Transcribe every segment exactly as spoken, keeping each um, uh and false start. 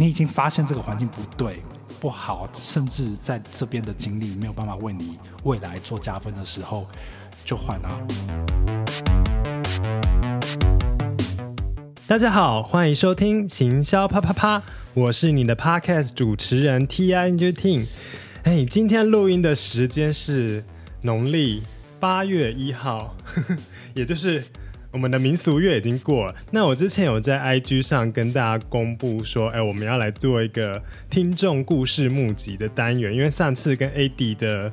你已经发现这个环境不对不好，甚至在这边的经历没有办法为你未来做加分的时候，就换啊。大家好，欢迎收听行销啪啪啪，我是你的 podcast 主持人 Ting Team。 今天录音的时间是农历八月一号，呵呵，也就是我们的民俗月已经过了。那我之前有在 I G 上跟大家公布说，哎，我们要来做一个听众故事募集的单元，因为上次跟 A D 的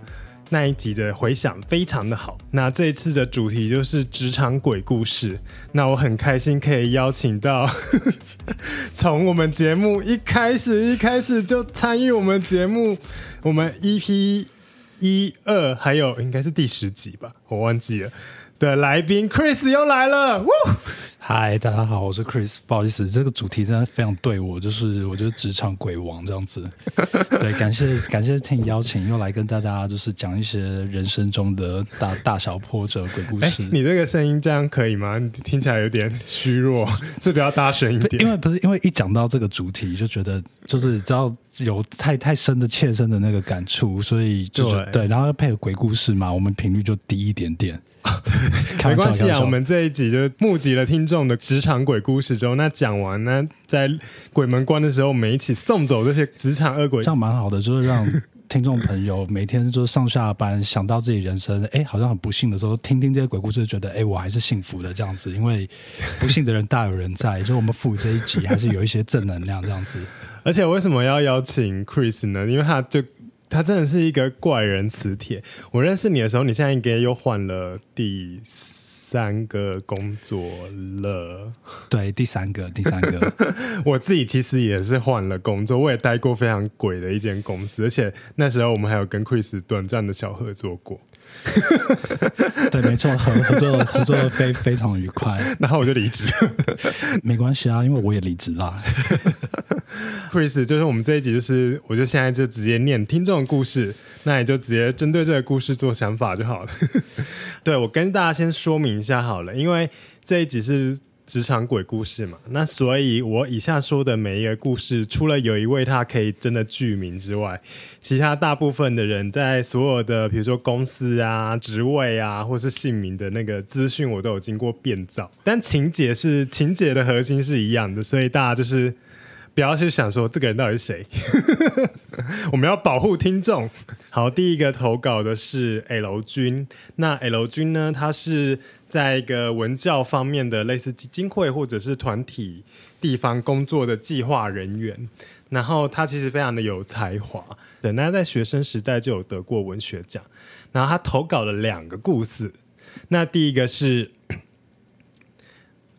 那一集的回响非常的好。那这一次的主题就是职场鬼故事，那我很开心可以邀请到从我们节目一开始一开始就参与我们节目，我们 E P 一、二还有应该是第十集吧，我忘记了的来宾 Chris 又来了。嗨，大家好，我是 Chris。 不好意思，这个主题真的非常对我，就是我就是职场鬼王这样子。对，感谢感谢Ting邀请，又来跟大家就是讲一些人生中的 大, 大小波折鬼故事。你这个声音这样可以吗？你听起来有点虚弱，是比较大声一点。因为不是因为一讲到这个主题就觉得就是只要有 太, 太深的切身的那个感触，所以就是 对, 对，然后配合鬼故事嘛，我们频率就低一点点。没关系啊，我们这一集就募集了听众的职场鬼故事之后，那讲完呢，在鬼门关的时候，我们一起送走这些职场恶鬼，这样蛮好的，就是让听众朋友每天就上下班想到自己人生，哎，好像很不幸的时候，听听这些鬼故事，觉得哎，我还是幸福的这样子，因为不幸的人大有人在，就我们赋予这一集还是有一些正能量这样子。而且为什么要邀请 Chris 呢？因为他就。他真的是一个怪人磁铁。我认识你的时候，你现在应该又换了第三个工作了。对，第三个，第三个。我自己其实也是换了工作，我也待过非常鬼的一间公司，而且那时候我们还有跟 Chris 短暂的小合作过。对，没错，合作合作的非非常愉快。然后我就离职。没关系啊，因为我也离职啦。Chris， 就是我们这一集，就是我就现在就直接念听众故事，那你就直接针对这个故事做想法就好了。对，我跟大家先说明一下好了，因为这一集是职场鬼故事嘛，那所以我以下说的每一个故事，除了有一位他可以真的具名之外，其他大部分的人在所有的比如说公司啊、职位啊，或是姓名的那个资讯，我都有经过变造，但情节是情节的核心是一样的，所以大家就是不要去想说这个人到底是谁。我们要保护听众。好，第一个投稿的是 L 君。那 L 君呢，他是在一个文教方面的类似基金会或者是团体地方工作的计划人员，然后他其实非常的有才华，对，那在学生时代就有得过文学奖。然后他投稿了两个故事，那第一个是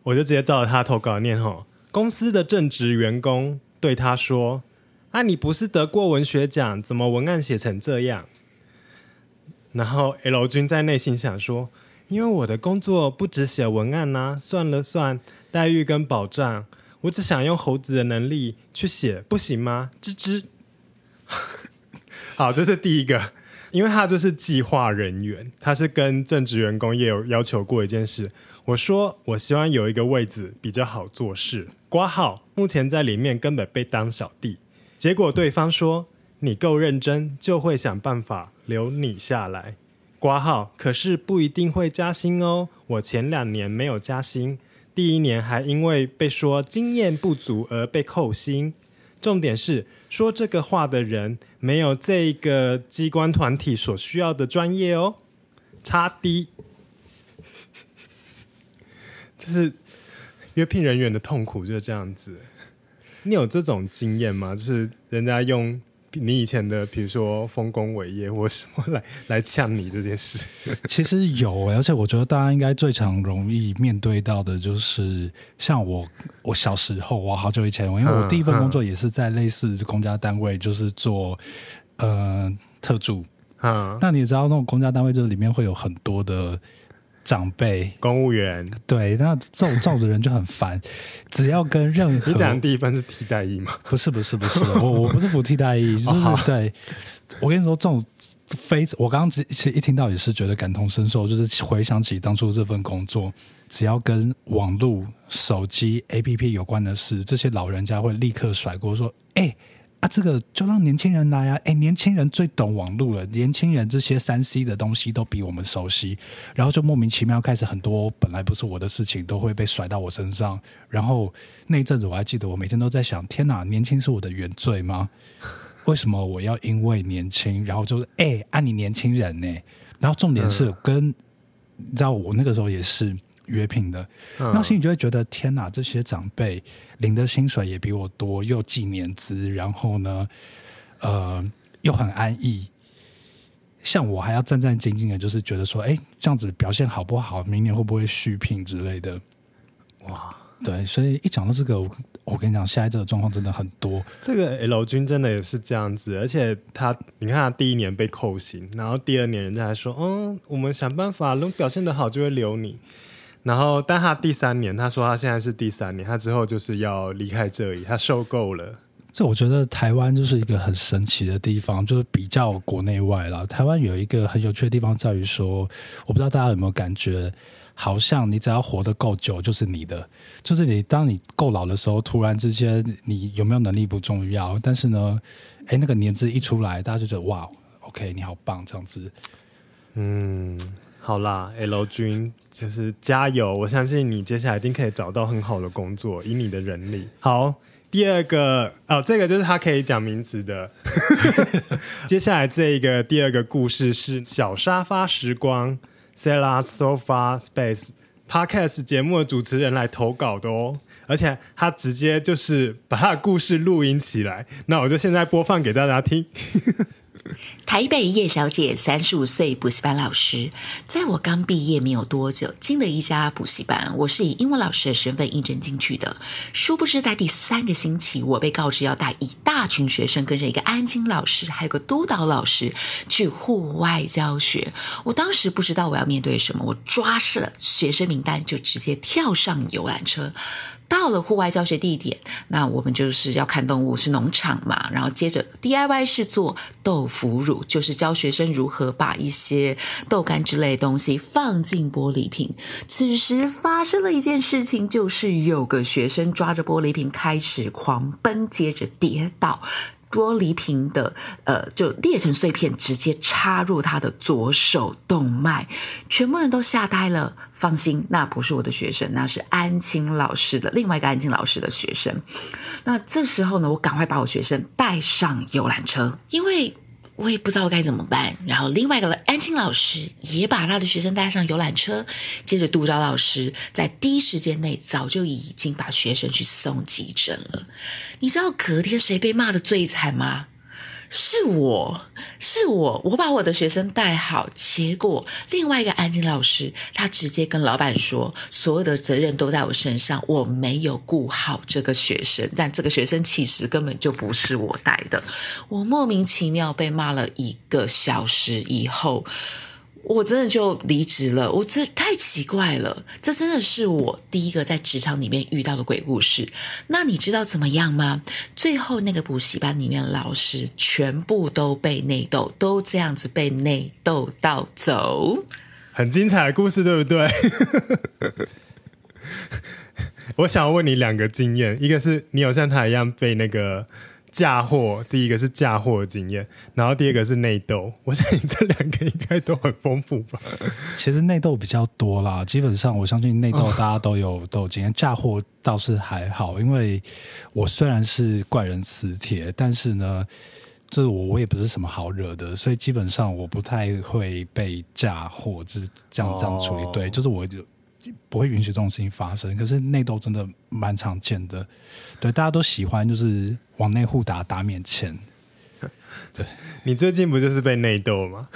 我就直接照着他投稿念吼，公司的正职员工对他说：啊，你不是得过文学奖，怎么文案写成这样？然后 L 君在内心想说，因为我的工作不只写文案啊，算了算待遇跟保障，我只想用猴子的能力去写，不行吗？吱吱。好，这是第一个。因为他就是计划人员，他是跟正职员工也有要求过一件事，我说我希望有一个位置比较好做事，括号目前在里面根本被当小弟。结果对方说，你够认真就会想办法留你下来，括号可是不一定会加薪哦，我前两年没有加薪，第一年还因为被说经验不足而被扣薪。重点是说这个话的人没有这个机关团体所需要的专业哦，差低。就是约聘人员的痛苦就是这样子。你有这种经验吗？就是人家用你以前的比如说丰功伟业或什么来来呛你这件事。其实有，而且我觉得大家应该最常容易面对到的就是像我我小时候，我好久以前，因为我第一份工作也是在类似公家单位，就是做呃特助。嗯，那你也知道那种公家单位就是里面会有很多的长辈、公务员，对，那这种照的人就很烦。只要跟任何，你讲的第一份是替代役吗？不是，不是，不是，我我不是服替代役，就是、哦、对。我跟你说，这种非我刚刚一听到也是觉得感同身受，就是回想起当初这份工作，只要跟网络手机 A P P 有关的事，这些老人家会立刻甩锅说哎、欸、啊这个就让年轻人来啊，哎、欸、年轻人最懂网络了，年轻人这些 三 C 的东西都比我们熟悉，然后就莫名其妙开始很多本来不是我的事情都会被甩到我身上。然后那一阵子我还记得我每天都在想，天哪，年轻是我的原罪吗？为什么我要因为年轻，然后就是哎、欸、啊你年轻人呢、欸？然后重点是跟、嗯、你知道我那个时候也是约聘的，嗯、那心里就会觉得天哪，这些长辈领的薪水也比我多，又记年资，然后呢，呃，又很安逸。像我还要战战兢兢的，就是觉得说，哎、欸，这样子表现好不好？明年会不会续聘之类的？哇！对，所以一讲到这个，我我跟你讲，现在这个状况真的很多。这个 L 君真的也是这样子，而且他，你看他第一年被扣薪，然后第二年人家还说，嗯，我们想办法，如果表现得好就会留你。然后，但他第三年，他说他现在是第三年，他之后就是要离开这里，他受够了。这我觉得台湾就是一个很神奇的地方，就是比较国内外啦。台湾有一个很有趣的地方在于说，我不知道大家有没有感觉。好像你只要活得够久就是你的，就是你当你够老的时候，突然之间你有没有能力不重要，但是呢，哎，那个年资一出来，大家就觉得哇 ，OK， 你好棒这样子。嗯，好啦 ，L 君就是加油，我相信你接下来一定可以找到很好的工作，以你的人力。好，第二个哦，这个就是他可以讲名字的。接下来这一个第二个故事是小沙发时光。Sarah Sofa Space Podcast 节目的主持人来投稿的哦，而且他直接就是把他的故事录音起来，那我就现在播放给大家听。台北叶小姐三十五岁，补习班老师。在我刚毕业没有多久，进了一家补习班，我是以英文老师的身份应征进去的。殊不知在第三个星期，我被告知要带一大群学生跟着一个安静老师还有个督导老师去户外教学。我当时不知道我要面对什么，我抓实了学生名单就直接跳上游览车。到了户外教学地点，那我们就是要看动物，是农场嘛，然后接着 D I Y 是做豆腐乳，就是教学生如何把一些豆干之类的东西放进玻璃瓶。此时发生了一件事情，就是有个学生抓着玻璃瓶开始狂奔，接着跌倒，玻璃瓶的呃就裂成碎片，直接插入他的左手动脉，全部人都吓呆了。放心，那不是我的学生，那是安青老师的另外一个安青老师的学生。那这时候呢，我赶快把我学生带上游览车，因为我也不知道该怎么办。然后另外一个安青老师也把他的学生带上游览车，接着督导老师在第一时间内早就已经把学生去送急诊了。你知道隔天谁被骂的最惨吗？是我，是我，我把我的学生带好，结果另外一个安静老师，他直接跟老板说，所有的责任都在我身上，我没有顾好这个学生，但这个学生其实根本就不是我带的。我莫名其妙被骂了一个小时以后，我真的就离职了。我这太奇怪了，这真的是我第一个在职场里面遇到的鬼故事。那你知道怎么样吗？最后那个补习班里面老师全部都被内斗，都这样子被内斗到走。很精彩的故事，对不对？我想要问你两个经验，一个是你有像他一样被那个嫁祸，第一个是嫁祸的经验，然后第二个是内斗。我想你这两个应该都很丰富吧？其实内斗比较多啦，基本上我相信内斗大家都有、哦、都有经验，嫁祸倒是还好，因为我虽然是怪人磁铁，但是呢，这我我也不是什么好惹的，所以基本上我不太会被嫁祸，就是这样、哦、这样处理。对，就是我不会允许这种事情发生，可是内斗真的蛮常见的。对，大家都喜欢就是往内互打，打免钱。对，你最近不就是被内斗吗？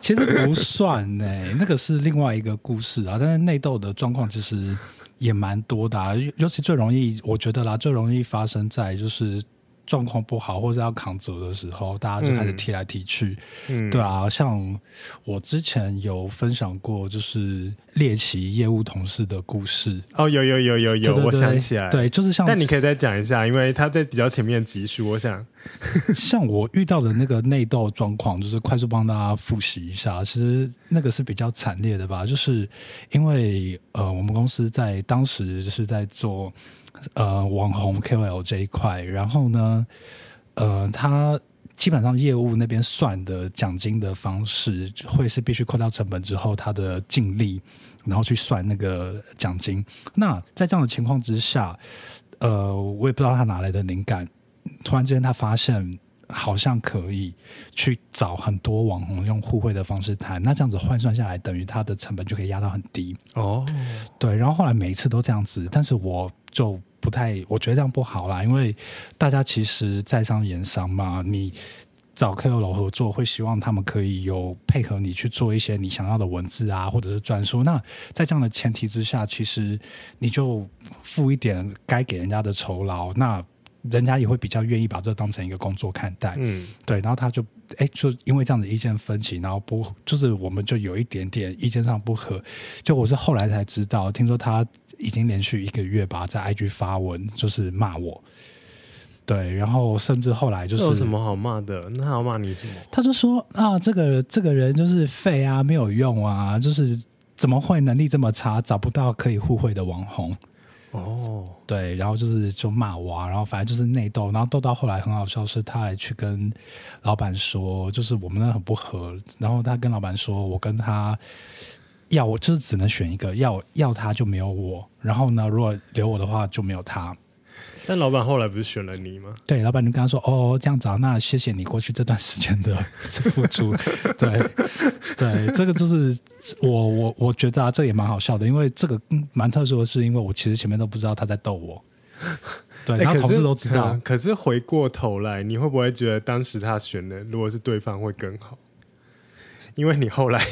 其实不算、欸、那个是另外一个故事啊。但是内斗的状况其实也蛮多的、啊，尤其最容易，我觉得啦，最容易发生在就是状况不好或者要扛责的时候，大家就开始踢来踢去、嗯、对啊，像我之前有分享过就是猎奇业务同事的故事哦，有有有有有，对对对，我想起来，对，就是像，但你可以再讲一下，因为他在比较前面的集数，我想像我遇到的那个内斗状况，就是快速帮大家复习一下，其实那个是比较惨烈的吧，就是因为呃，我们公司在当时就是在做呃网红 K O L 这一块，然后呢呃他基本上业务那边算的奖金的方式会是必须扣掉成本之后他的净利，然后去算那个奖金。那在这样的情况之下，呃我也不知道他哪来的灵感，突然之间他发现好像可以去找很多网红用互惠的方式谈，那这样子换算下来等于它的成本就可以压到很低哦。对，然后后来每一次都这样子，但是我就不太，我觉得这样不好啦，因为大家其实在商言商嘛，你找 K O L 合作会希望他们可以有配合你去做一些你想要的文字啊或者是专书，那在这样的前提之下其实你就付一点该给人家的酬劳，那人家也会比较愿意把这当成一个工作看待，嗯，对，然后他就哎、欸，就因为这样的意见分歧，然后不就是我们就有一点点意见上不合，就我是后来才知道，听说他已经连续一个月吧在 I G 发文就是骂我，对，然后甚至后来就是这有什么好骂的？那他要骂你什么？他就说啊，这个这个人就是废啊，没有用啊，就是怎么会能力这么差，找不到可以互惠的网红。哦、oh. ，对，然后就是就骂我啊，然后反正就是内斗，然后斗到后来很好笑是，他还去跟老板说，就是我们很不合，然后他跟老板说，我跟他要我就是只能选一个，要要他就没有我，然后呢，如果留我的话就没有他。但老板后来不是选了你吗？对，老板就跟他说：“哦，这样子啊，那谢谢你过去这段时间的付出。对”对对，这个就是我我我觉得啊，这也蛮好笑的，因为这个蛮、嗯、特殊的是，因为我其实前面都不知道他在逗我，对，然后同事都知道、欸可嗯。可是回过头来，你会不会觉得当时他选的，如果是对方会更好？因为你后来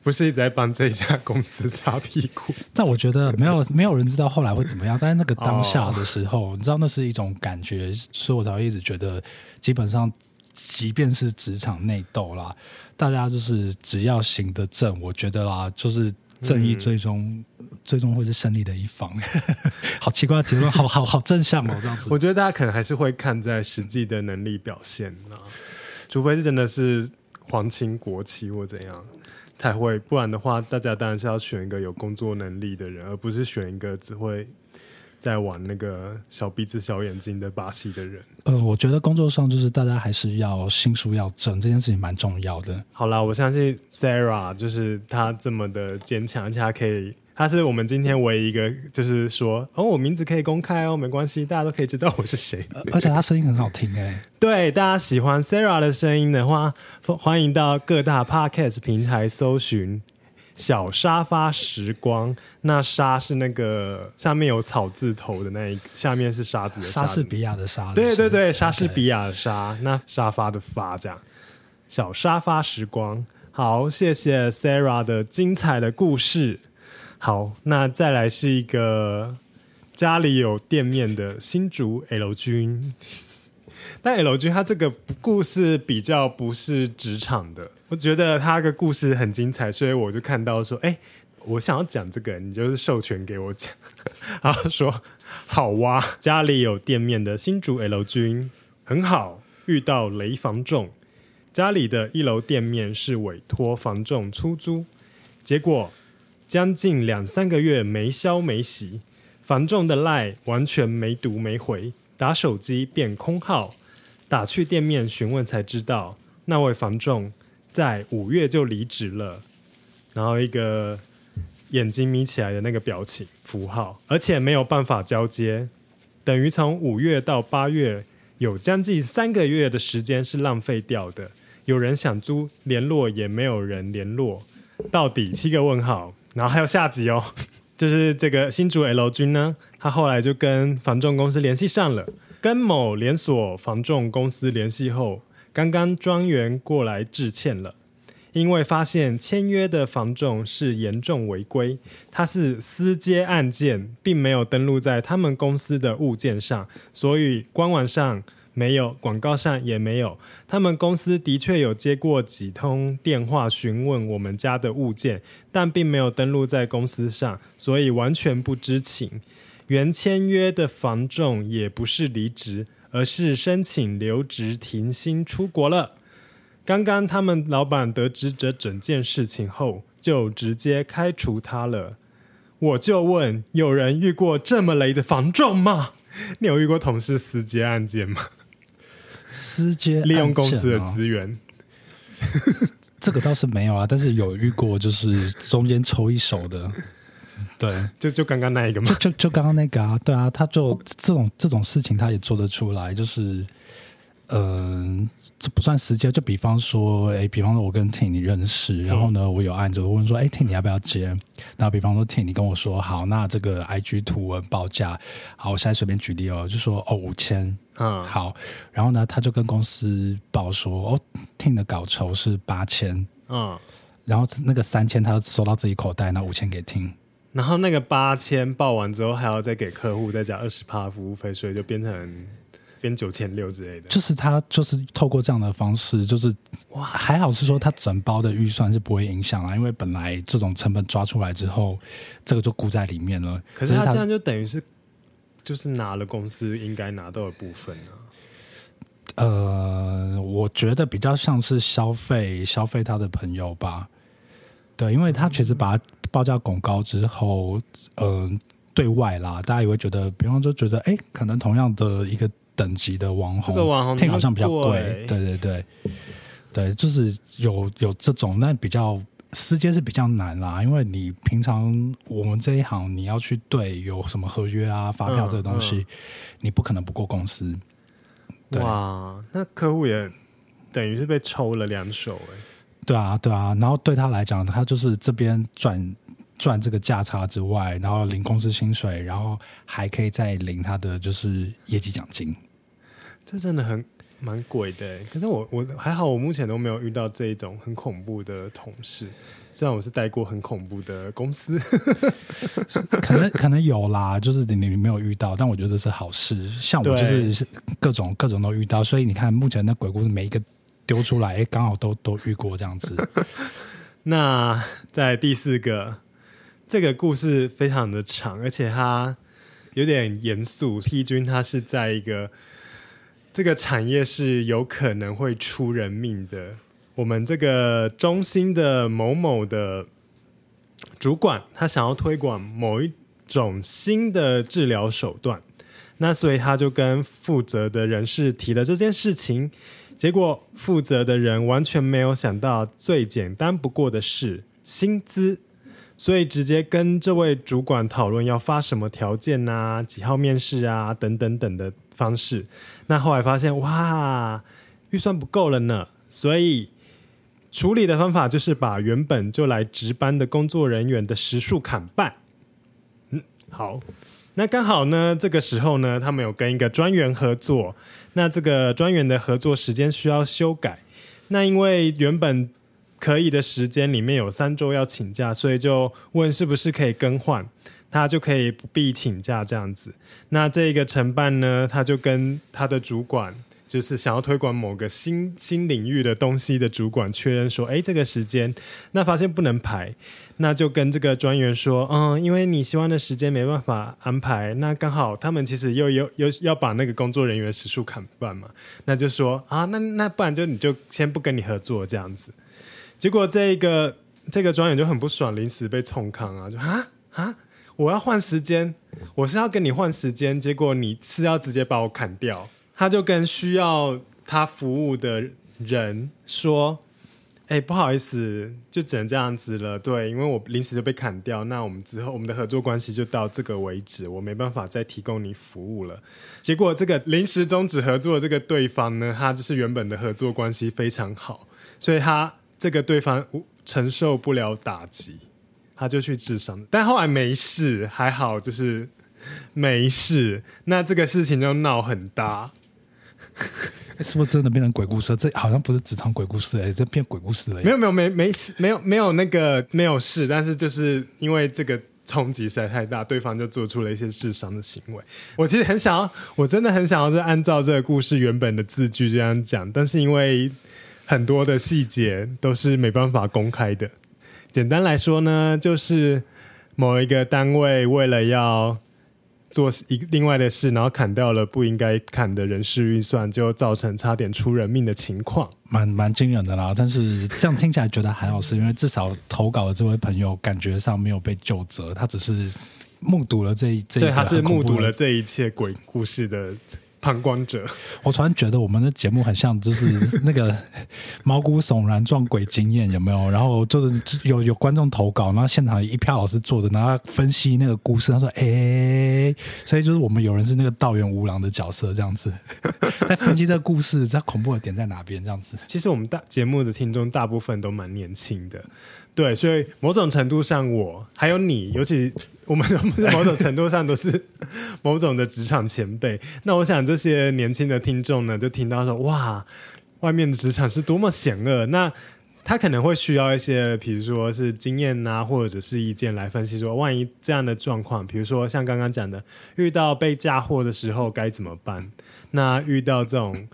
不是一直在帮这家公司擦屁股，但我觉得没有没有人知道后来会怎么样，但是那个当下的时候、哦、你知道那是一种感觉，所以我才会一直觉得基本上即便是职场内斗啦，大家就是只要行得正，我觉得啦就是正义最终、嗯、最终会是胜利的一方。好奇怪的结论，好好好正向哦，这样子。我觉得大家可能还是会看在实际的能力表现啦，除非是真的是皇亲国戚或怎样才会，不然的话大家当然是要选一个有工作能力的人，而不是选一个只会在玩那个小鼻子小眼睛的把戏的人。呃，我觉得工作上就是大家还是要心术要正，这件事情蛮重要的。好啦，我相信 Sarah 就是她这么的坚强，而且她可以，她是我们今天唯一一个就是说哦，我名字可以公开哦，没关系，大家都可以知道我是谁、呃、而且她声音很好听耶、欸、对，大家喜欢 Sarah 的声音的话，欢迎到各大 Podcast 平台搜寻小沙发时光，那沙是那个下面有草字头的那一个，下面是沙子的沙，莎士比亚的沙，对对对，莎士比亚的沙、okay. 那沙发的发，这样小沙发时光。好，谢谢 Sarah 的精彩的故事。好，那再来是一个家里有店面的新竹 L 君，但 L 君他这个故事比较不是职场的，我觉得他的故事很精彩，所以我就看到说哎、欸，我想要讲这个，你就是授权给我讲。然后说好哇、啊、家里有店面的新竹 L 君很好，遇到雷房仲，家里的一楼店面是委托房仲出租，结果将近两三个月没消没息，房仲的 LINE 完全没读没回，打手机变空号，打去店面询问才知道，那位房仲在五月就离职了。然后一个眼睛眯起来的那个表情符号，而且没有办法交接，等于从五月到八月有将近三个月的时间是浪费掉的。有人想租联络也没有人联络，到底七个问号。然后还有下集哦。就是这个新竹 L 君呢，他后来就跟房仲公司联系上了，跟某连锁房仲公司联系后，刚刚专员过来致歉了，因为发现签约的房仲是严重违规，他是私接案件，并没有登录在他们公司的物件上，所以官网上没有，广告上也没有。他们公司的确有接过几通电话询问我们家的物件，但并没有登录在公司上，所以完全不知情。原签约的房仲也不是离职，而是申请留职停薪出国了。刚刚他们老板得知这整件事情后，就直接开除他了。我就问，有人遇过这么雷的房仲吗？你有遇过同事私接案件吗？私接案件、哦、利用公司的资源这个倒是没有啊，但是有遇过就是中间抽一手的对，就就刚刚那一个嘛，就就就刚刚那个啊，对啊，他就这种这种事情他也做得出来，就是嗯、呃，这不算私接，就比方说，哎，比方说我跟 Ting 你认识，然后呢，我有案子，我问说，哎 ，Ting 你要不要接？那比方说 Ting 你跟我说，好，那这个 I G 图文报价，好，我现在随便举例哦，就说哦五千，嗯，好，然后呢，他就跟公司报说，哦 ，Ting 的稿酬是八千，嗯，然后那个三千他就收到自己口袋，那五千给 Ting。然后那个八千报完之后，还要再给客户再加二十%服务费，所以就变成变九千六之类的。就是他就是透过这样的方式，就是哇，还好是说他整包的预算是不会影响啦，因为本来这种成本抓出来之后，这个就估在里面了。可是他这样就等于是就是拿了公司应该拿到的部分啊。呃，我觉得比较像是消费消费他的朋友吧。对，因为他其实把他报价拱高之后，嗯、呃，对外啦，大家也会觉得，比方说觉得，哎，可能同样的一个等级的网红，这个网红听好像比较贵，对对对，对，就是有有这种，但比较私接是比较难啦，因为你平常我们这一行，你要去对有什么合约啊、发票这个东西，嗯嗯、你不可能不过公司。对哇，那客户也等于是被抽了两手哎、欸。对啊对啊，然后对他来讲，他就是这边赚赚这个价差之外，然后领公司薪水，然后还可以再领他的就是业绩奖金，这真的很蛮鬼的。可是我我还好，我目前都没有遇到这一种很恐怖的同事，虽然我是待过很恐怖的公司可能可能有啦，就是你没有遇到，但我觉得是好事。像我就是各种各种都遇到，所以你看目前那鬼故事每一个丢出来，刚好都都遇过这样子。那在第四个，这个故事非常的长，而且它有点严肃。P 君他是在一个这个产业是有可能会出人命的。我们这个中心的某某的主管，他想要推广某一种新的治疗手段，那所以他就跟负责的人士提了这件事情。结果负责的人完全没有想到最简单不过的事，薪资，所以直接跟这位主管讨论要发什么条件啊，几号面试啊，等等等的方式。那后来发现哇，预算不够了呢，所以处理的方法就是把原本就来值班的工作人员的时数砍半。嗯，好。那刚好呢，这个时候呢，他们有跟一个专员合作，那这个专员的合作时间需要修改，那因为原本可以的时间里面有三周要请假，所以就问是不是可以更换，他就可以不必请假这样子。那这个承办呢，他就跟他的主管，就是想要推广某个 新, 新领域的东西的主管确认说，哎，这个时间，那发现不能排，那就跟这个专员说，嗯，因为你希望的时间没办法安排，那刚好他们其实又又又要把那个工作人员时数砍半嘛，那就说啊，那那不然就你就先不跟你合作这样子。结果这个这个专员就很不爽，临时被冲康啊，就啊啊，我要换时间，我是要跟你换时间，结果你是要直接把我砍掉。他就跟需要他服务的人说，哎，不好意思，就只能这样子了，对，因为我临时就被砍掉，那我们之后我们的合作关系就到这个为止，我没办法再提供你服务了。结果这个临时终止合作的这个对方呢，他就是原本的合作关系非常好，所以他这个对方承受不了打击，他就去自伤，但后来没事，还好就是没事。那这个事情就闹很大是不是真的变成鬼故事？这好像不是职场鬼故事、欸、这变鬼故事了。没有没有没没没有没有那个没有事，但是就是因为这个冲击实在太大，对方就做出了一些智商的行为。我其实很想要，我真的很想要就按照这个故事原本的字句这样讲，但是因为很多的细节都是没办法公开的。简单来说呢，就是某一个单位为了要做另外的事，然后砍掉了不应该砍的人事预算，就造成差点出人命的情况，蛮蛮惊人的啦。但是这样听起来觉得还好，是因为至少投稿的这位朋友感觉上没有被究责，他只是目睹了这一这一对，他是目睹了这一切鬼故事的旁观者。我突然觉得我们的节目很像就是那个毛骨悚然撞鬼经验，有没有？然后就是有有观众投稿，然后现场一票老师坐着，然后分析那个故事，他说哎，所以就是我们有人是那个道元吾郎的角色这样子，在分析这个故事它恐怖的点在哪边这样子。其实我们大节目的听众大部分都蛮年轻的，对，所以某种程度上我还有你，尤其我们某种程度上都是某种的职场前辈。那我想这些年轻的听众呢，就听到说哇，外面的职场是多么险恶，那他可能会需要一些比如说是经验啊，或者是意见来分析说，万一这样的状况，比如说像刚刚讲的遇到被嫁祸的时候该怎么办，那遇到这种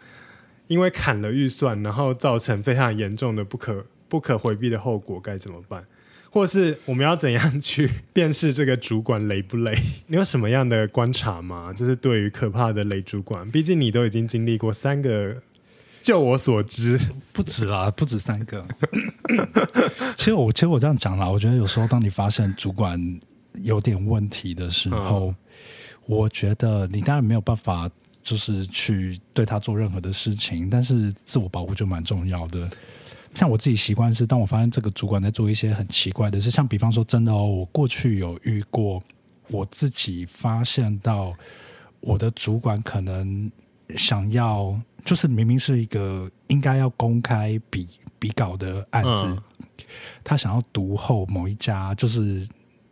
因为砍了预算然后造成非常严重的不可不可回避的后果该怎么办，或是我们要怎样去辨识这个主管雷不雷？你有什么样的观察吗？就是对于可怕的雷主管，毕竟你都已经经历过三个，就我所知不止啦，不止三个。其实我其实我这样讲啦，我觉得有时候当你发现主管有点问题的时候，嗯、我觉得你当然没有办法就是去对他做任何的事情，但是自我保护就蛮重要的。像我自己习惯是，当我发现这个主管在做一些很奇怪的事，像比方说真的哦，我过去有遇过，我自己发现到我的主管可能想要，就是明明是一个应该要公开比比稿的案子，嗯、他想要独后某一家就是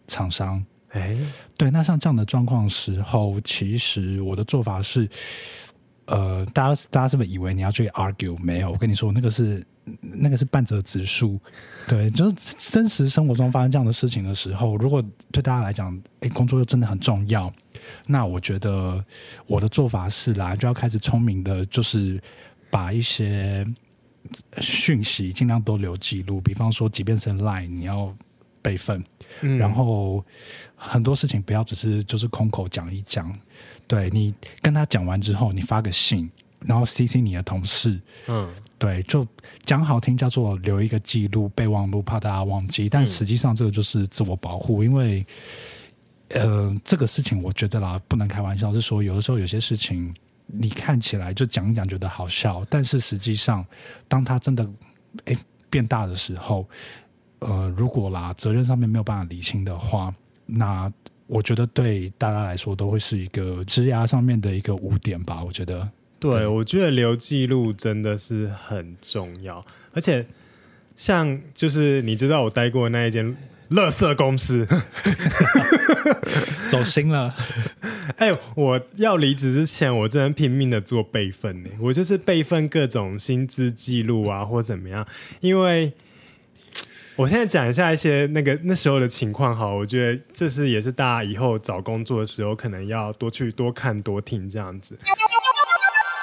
厂商。哎，对，那像这样的状况的时候，其实我的做法是，呃，大家大家是不是以为你要去 argue？ 没有，我跟你说那个是。那个是半折直树，对，就是真实生活中发生这样的事情的时候，如果对大家来讲，哎，工作又真的很重要，那我觉得我的做法是啦，就要开始聪明的，就是把一些讯息尽量都留记录，比方说，即便是 Line， 你要备份，嗯、然后很多事情不要只是就是空口讲一讲，对，你跟他讲完之后，你发个信。然后 C C 你的同事，嗯，对，就讲好听叫做留一个记录备忘录，怕大家忘记。但实际上这个就是自我保护，因为，呃，这个事情我觉得啦，不能开玩笑，是说有的时候有些事情你看起来就讲一讲觉得好笑，但是实际上当它真的哎变大的时候，呃，如果啦责任上面没有办法理清的话，那我觉得对大家来说都会是一个职涯上面的一个污点吧，我觉得。对，我觉得留记录真的是很重要，而且像就是你知道我待过的那一间垃圾公司，走心了。哎、欸，我要离职之前，我真的拼命的做备份呢，我就是备份各种薪资记录啊，或怎么样。因为我现在讲一下一些那个那时候的情况，好，我觉得这是也是大家以后找工作的时候，可能要多去多看多听这样子。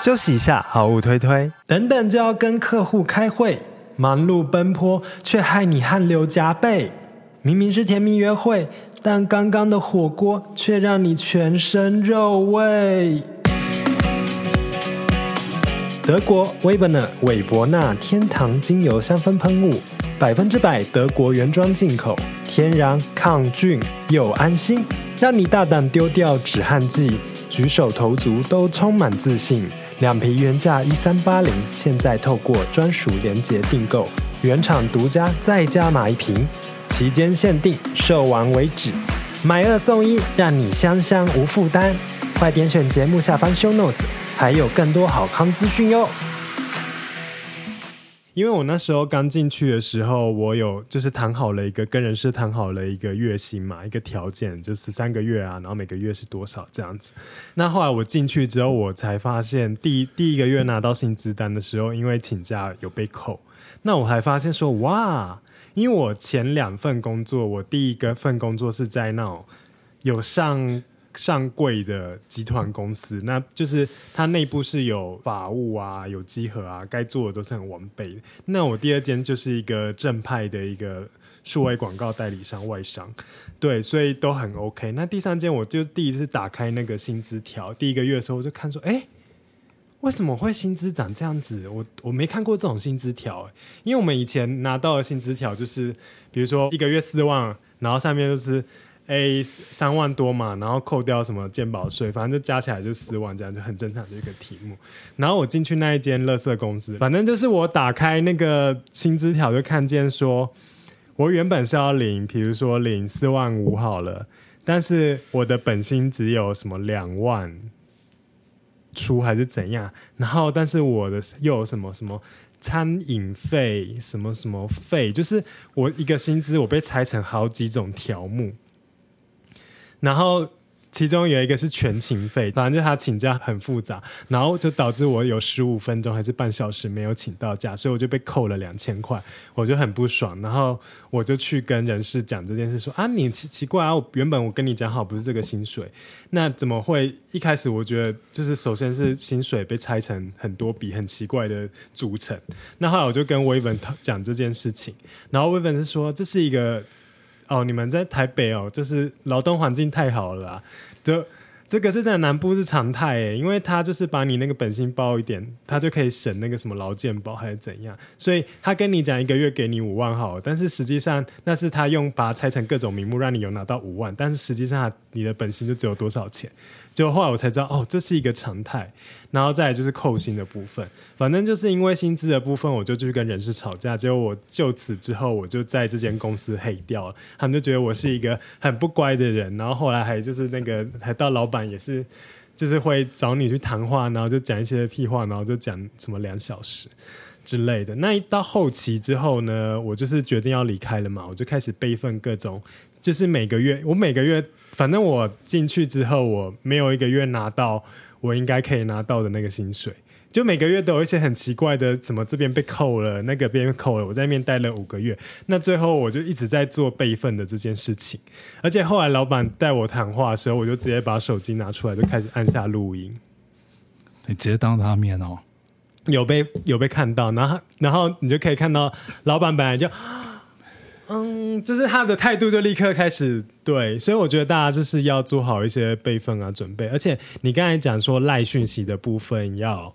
休息一下，好物推推。等等就要跟客户开会，忙碌奔波，却害你汗流浃背。明明是甜蜜约会，但刚刚的火锅却让你全身肉味。德国 Webener 韦伯纳天堂精油香氛喷雾，百分之百德国原装进口，天然抗菌又安心，让你大胆丢掉止汗剂，举手投足都充满自信。两瓶原价一三八零，现在透过专属连结订购，原厂独家再加码一瓶，期间限定，售完为止。买二送一，让你香香无负担。快点选节目下方 show notes， 还有更多好康资讯哟。因为我那时候刚进去的时候，我有就是谈好了一个跟人事谈好了一个月薪嘛，一个条件就是三个月啊，然后每个月是多少这样子。那后来我进去之后，我才发现第一第一个月拿到薪资单的时候，因为请假有被扣，那我还发现说哇，因为我前两份工作，我第一个份工作是在那种有上。上柜的集团公司，那就是它内部是有法务啊，有稽核啊，该做的都是很完备的。那我第二间就是一个正派的一个数位广告代理商外商，对，所以都很 OK。 那第三间我就第一次打开那个薪资条，第一个月的时候我就看说，哎，为什么会薪资长这样子？我我没看过这种薪资条，欸，因为我们以前拿到的薪资条就是比如说一个月四万，然后上面就是A 三万多嘛，然后扣掉什么健保税，反正就加起来就四万，这样就很正常的一个题目。然后我进去那一间垃圾公司，反正就是我打开那个薪资条就看见说，我原本是要领，比如说领四万五好了，但是我的本薪只有什么两万出还是怎样，然后但是我的又有什么什么。餐饮费什么什么费，就是我一个薪资我被拆成好几种条目。然后其中有一个是全勤费，反正就他请假很复杂，然后就导致我有十五分钟还是半小时没有请到假，所以我就被扣了两千块，我就很不爽。然后我就去跟人事讲这件事，说啊你奇怪啊，我原本我跟你讲好不是这个薪水，那怎么会一开始我觉得就是首先是薪水被拆成很多笔很奇怪的组成。那后来我就跟威文讲这件事情，然后威文是说这是一个哦，你们在台北哦，就是劳动环境太好了啦，就这个是在南部是常态耶，因为他就是把你那个本薪包一点，他就可以省那个什么劳健保还是怎样，所以他跟你讲一个月给你五万好，但是实际上那是他用把它拆成各种名目让你有拿到五万，但是实际上你的本薪就只有多少钱。结果后来我才知道哦，这是一个常态。然后再来就是扣薪的部分，反正就是因为薪资的部分我就去跟人事吵架，结果我就此之后我就在这间公司黑掉了，他们就觉得我是一个很不乖的人。然后后来还就是那个还到老板也是就是会找你去谈话，然后就讲一些屁话，然后就讲什么两小时之类的。那一到后期之后呢，我就是决定要离开了嘛，我就开始备份各种，就是每个月我每个月反正我进去之后我没有一个月拿到我应该可以拿到的那个薪水，就每个月都有一些很奇怪的，怎么这边被扣了那个边扣了，我在那边待了五个月。那最后我就一直在做备份的这件事情，而且后来老板带我谈话的时候，我就直接把手机拿出来就开始按下录音。你直接当他面哦？有被有被看到，然后然后你就可以看到老板本来就嗯，就是他的态度就立刻开始。对，所以我觉得大家就是要做好一些备份啊准备。而且你刚才讲说赖讯息的部分要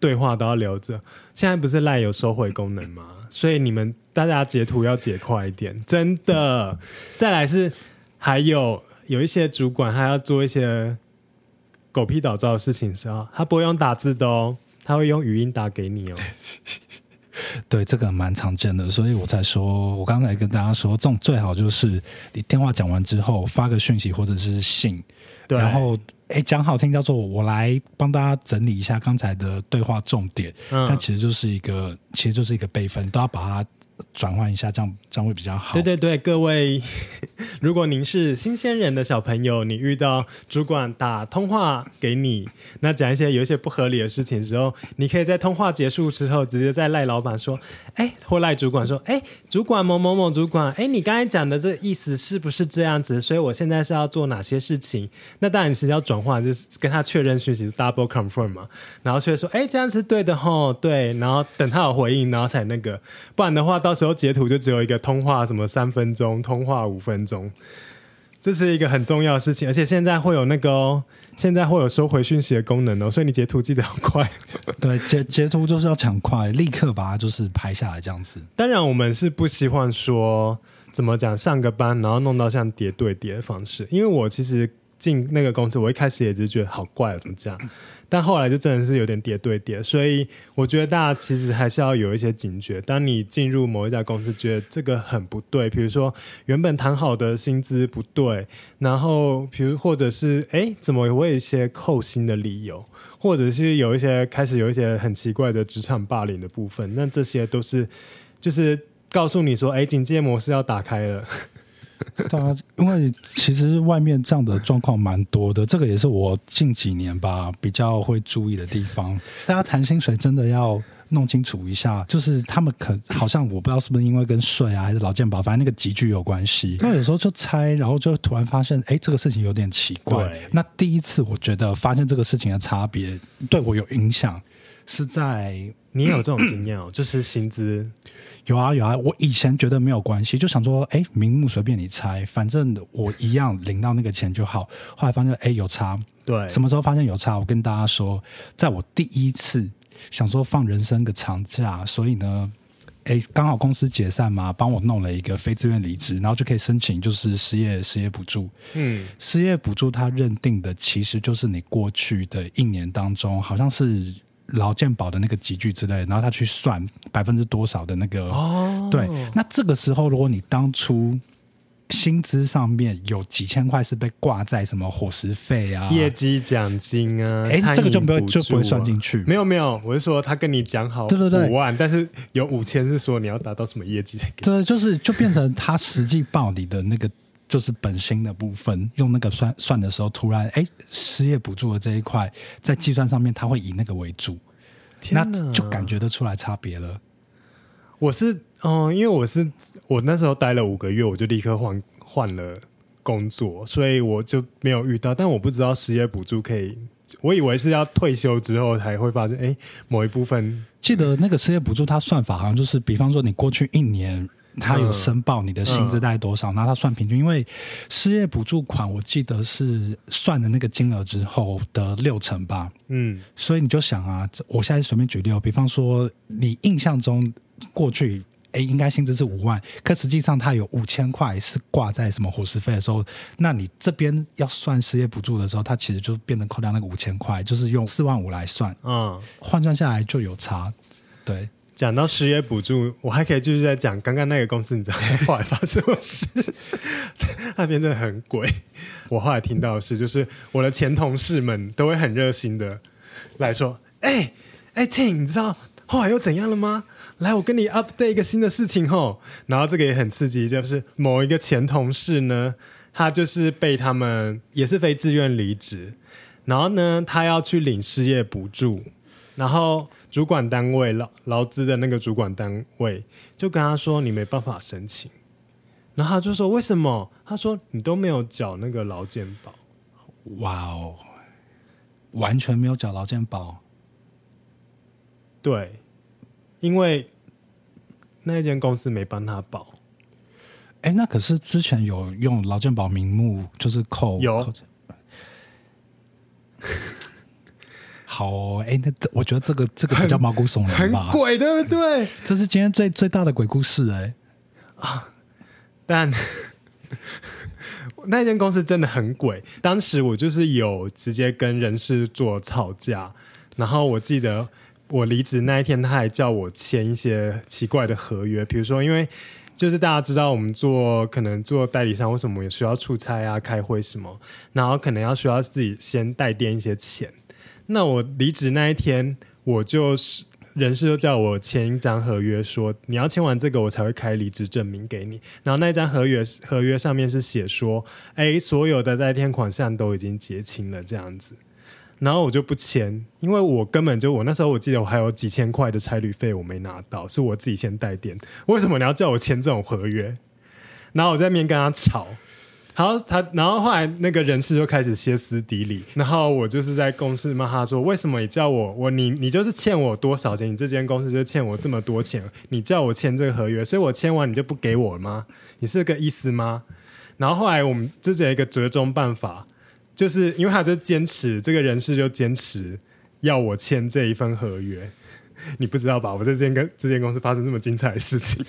对话都要留着，现在不是赖有收回功能吗？所以你们大家截图要截快一点，真的。再来是还有有一些主管他要做一些狗屁倒灶的事情的时候，他不会用打字的哦，他会用语音打给你哦。对，这个蛮常见的，所以我才说我刚才跟大家说这种最好就是你电话讲完之后发个讯息或者是信，对，然后讲好听叫做我来帮大家整理一下刚才的对话重点，嗯，但其实就是一个其实就是一个备份，都要把它转换一下，这样这样会比较好。对对对，各位如果您是新鲜人的小朋友，你遇到主管打通话给你，那讲一些有一些不合理的事情的时候，你可以在通话结束之后直接在赖老板说，哎，或赖主管说，哎，主管某某某主管，哎，你刚才讲的这意思是不是这样子，所以我现在是要做哪些事情。那当然是要转化，就是跟他确认讯息是 double confirm 嘛，然后确实说哎，这样是对的吼，对，然后等他有回应然后才那个，不然的话到时候截图就只有一个通话什么三分钟通话五分钟，这是一个很重要的事情。而且现在会有那个哦，现在会有收回讯息的功能哦，所以你截图记得很快。对，截截图就是要抢快，立刻把它就是拍下来这样子。当然我们是不希望说怎么讲上个班然后弄到像叠对叠的方式，因为我其实进那个公司，我一开始也只是觉得好怪、哦、怎么这样，但后来就真的是有点叠对叠，所以我觉得大家其实还是要有一些警觉，当你进入某一家公司觉得这个很不对，比如说原本谈好的薪资不对，然后比如或者是哎，怎么会有一些扣薪的理由，或者是有一些开始有一些很奇怪的职场霸凌的部分，那这些都是就是告诉你说哎，警戒模式要打开了。对啊，因为其实外面这样的状况蛮多的，这个也是我近几年吧比较会注意的地方。大家谈薪水真的要弄清楚一下，就是他们可好像我不知道是不是因为跟税啊还是劳健保，反正那个集聚有关系。那有时候就猜，然后就突然发现，哎，这个事情有点奇怪。那第一次我觉得发现这个事情的差别对我有影响，是在你也有这种经验哦，就是薪资。有啊有啊，我以前觉得没有关系，就想说哎，名目随便你猜，反正我一样领到那个钱就好。后来发现哎有差，对，什么时候发现有差？我跟大家说，在我第一次想说放人生个长假，所以呢，哎，刚好公司解散嘛，帮我弄了一个非自愿离职，然后就可以申请就是失业失业补助。嗯，失业补助它认定的其实就是你过去的一年当中好像是。劳健保的那个集聚之类的，然后他去算百分之多少的那个、哦、对，那这个时候如果你当初薪资上面有几千块是被挂在什么伙食费啊业绩奖金啊，哎、欸，这个就不会就不会算进去。没有没有，我是说他跟你讲好五万，但是有五千是说你要达到什么业绩才给你，对，就是就变成他实际报你的那个就是本薪的部分，用那个 算, 算的时候，突然哎，失业补助的这一块在计算上面，它会以那个为主，那就感觉得出来差别了。我是哦、嗯，因为我是我那时候待了五个月，我就立刻换换了工作，所以我就没有遇到。但我不知道失业补助可以，我以为是要退休之后才会发现，哎，某一部分。记得那个失业补助，它算法好像就是，比方说你过去一年。他有申报你的薪资大概多少、嗯嗯、然后他算平均，因为失业补助款我记得是算了那个金额之后的六成吧，嗯，所以你就想啊，我现在随便举例，比方说你印象中过去哎，应该薪资是五万，可实际上他有五千块是挂在什么伙食费的时候，那你这边要算失业补助的时候，他其实就变成扣掉那个五千块，就是用四万五来算，嗯，换算下来就有差，对。讲到失业补助，我还可以继续再讲刚刚那个公司，你知道后来发生什么事？那边真的很鬼。我后来听到的是，就是我的前同事们都会很热心的来说：“哎、欸、哎、欸、，Ting， 你知道后来又怎样了吗？来，我跟你 update 一个新的事情吼。”然后这个也很刺激，就是某一个前同事呢，他就是被他们也是非自愿离职，然后呢，他要去领失业补助。然后主管单位劳劳资的那个主管单位就跟他说你没办法申请，然后他就说为什么？他说你都没有缴那个劳健保。哇哦，完全没有缴劳健保。对，因为那一间公司没帮他保。哎，那可是之前有用劳健保名目就是扣有。扣好、哦，哎，那我觉得这个这个比较毛骨悚然吧，很鬼，对不对？这是今天最最大的鬼故事，哎啊！但那间公司真的很鬼，当时我就是有直接跟人事做吵架，然后我记得我离职那一天，他还叫我签一些奇怪的合约，比如说因为。就是大家知道我们做可能做代理商为什么也需要出差啊开会什么，然后可能要需要自己先带垫一些钱，那我离职那一天我就是人事就叫我签一张合约说你要签完这个我才会开离职证明给你，然后那一张合约合约上面是写说哎，所有的代垫款项都已经结清了这样子，然后我就不签，因为我根本就我那时候我记得我还有几千块的差旅费我没拿到，是我自己先代垫，为什么你要叫我签这种合约？然后我在那边跟他吵，然后他然后后来那个人事就开始歇斯底里，然后我就是在公司骂他说为什么你叫我我你你就是欠我多少钱，你这间公司就欠我这么多钱，你叫我签这个合约，所以我签完你就不给我吗？你是个意思吗？然后后来我们就有一个折中办法，就是因为他就坚持，这个人事就坚持要我签这一份合约，你不知道吧？我在这间跟这间公司发生这么精彩的事情，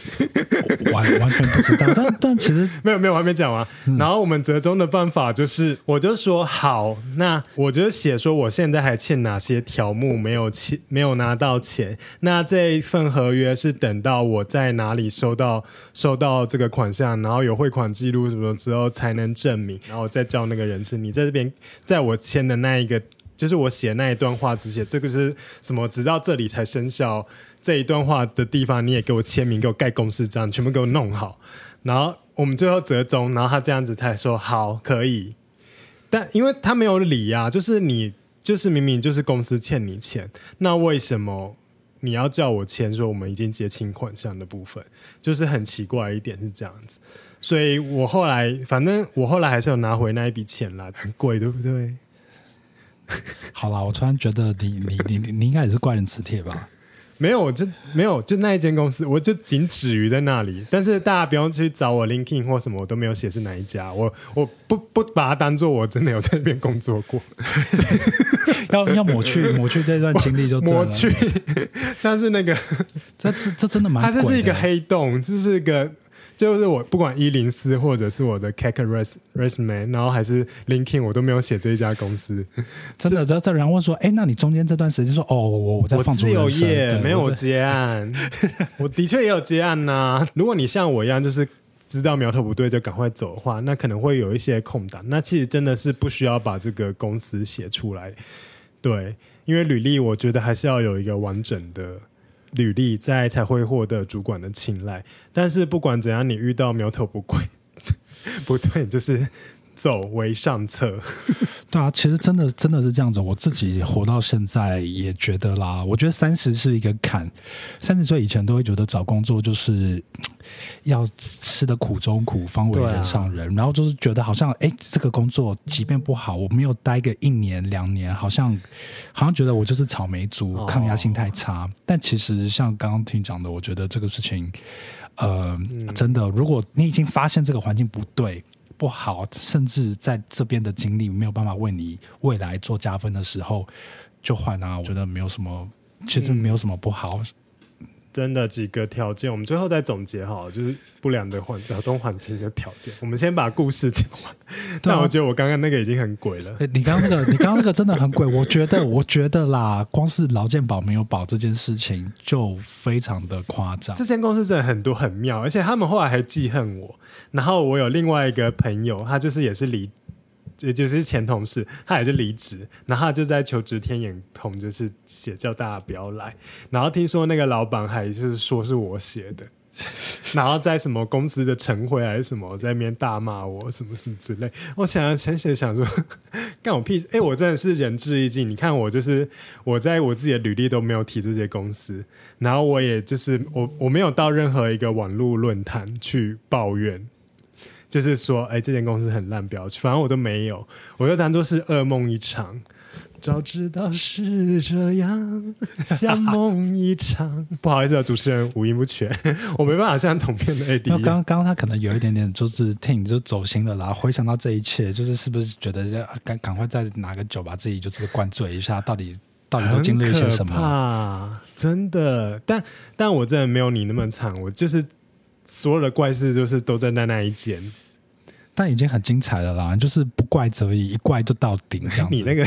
完完全不知道。但但其实没有没有，我还没讲完、嗯。然后我们折中的办法就是，我就说好，那我就写说我现在还欠哪些条目没有钱，没有拿到钱。那这一份合约是等到我在哪里收到收到这个款项，然后有汇款记录什么之后才能证明，然后我再叫那个人是你在这边，在我签的那一个。就是我写那一段话只写这个是什么直到这里才生效这一段话的地方你也给我签名给我盖公司章全部给我弄好，然后我们最后折中，然后他这样子才说好可以。但因为他没有理啊，就是你就是明明就是公司欠你钱，那为什么你要叫我签说我们已经结清款项的部分，就是很奇怪一点是这样子。所以我后来反正我后来还是有拿回那一笔钱啦，很贵对不对？好啦，我突然觉得你你你你应该也是怪人磁铁吧？没有，就没有，就那一间公司，我就仅止于在那里。但是大家不用去找我 LinkedIn 或什么，我都没有写是哪一家，我我不不把它当做我真的有在那边工作过。要要抹去抹去这段经历就对了，抹去，像是那个，这这这真的蛮鬼的，它这是一个黑洞，这是一个。就是我不管一零四或者是我的 Cactus Resume 然后还是 LinkedIn 我都没有写这一家公司，真的。然后有人问说哎，那你中间这段时间说哦我在放逐人生，我自由业没有接案。我的确也有接案啊，如果你像我一样就是知道苗头不对就赶快走的话，那可能会有一些空档，那其实真的是不需要把这个公司写出来。对，因为履历我觉得还是要有一个完整的履历在才会获得主管的青睐，但是不管怎样，你遇到苗头不贵不对，就是走为上策。对啊，其实真的真的是这样子。我自己活到现在也觉得啦，我觉得三十是一个坎，三十岁以前都会觉得找工作就是要吃的苦中苦，方为人上人、啊、然后就是觉得好像哎，这个工作即便不好，我没有待个一年两年，好像好像觉得我就是草莓族、哦、抗压性太差。但其实像刚刚听讲的，我觉得这个事情呃、嗯，真的如果你已经发现这个环境不对不好，甚至在这边的经历没有办法为你未来做加分的时候，就换啊！我觉得没有什么，其实没有什么不好。嗯、真的几个条件，我们最后再总结哈，就是不良的环劳动环境的条件。我们先把故事讲完。但我觉得我刚刚那个已经很鬼了。欸、你刚刚那个，你刚刚那个真的很鬼。我觉得，我觉得啦，光是劳健保没有保这件事情就非常的夸张。这间公司真的很多很妙，而且他们后来还记恨我。然后我有另外一个朋友，他就是也是离，也就是前同事，他也是离职，然后他就在求职天眼通，就是写叫大家不要来。然后听说那个老板还是说是我写的，然后在什么公司的晨会还是什么，在那边大骂我什么什么之类。我想想想想说，干我屁事！哎，我真的是仁至义尽。你看我就是我在我自己的履历都没有提这些公司，然后我也就是我我没有到任何一个网络论坛去抱怨。就是说，哎，这间公司很烂，不要去。反正我都没有，我就当作是噩梦一场。早知道是这样，像梦一场。不好意思啊，主持人五音不全，我没办法像同片的 A D。那刚刚他可能有一点点就是听就走心了啦。回想到这一切，就是是不是觉得赶赶快再拿个酒把自己就是灌醉一下？到底到底都经历了些什么？真的，但但我真的没有你那么惨，我就是。所有的怪事就是都在那那一间，但已经很精彩了啦，就是不怪则已，一怪就到顶这样子。你那个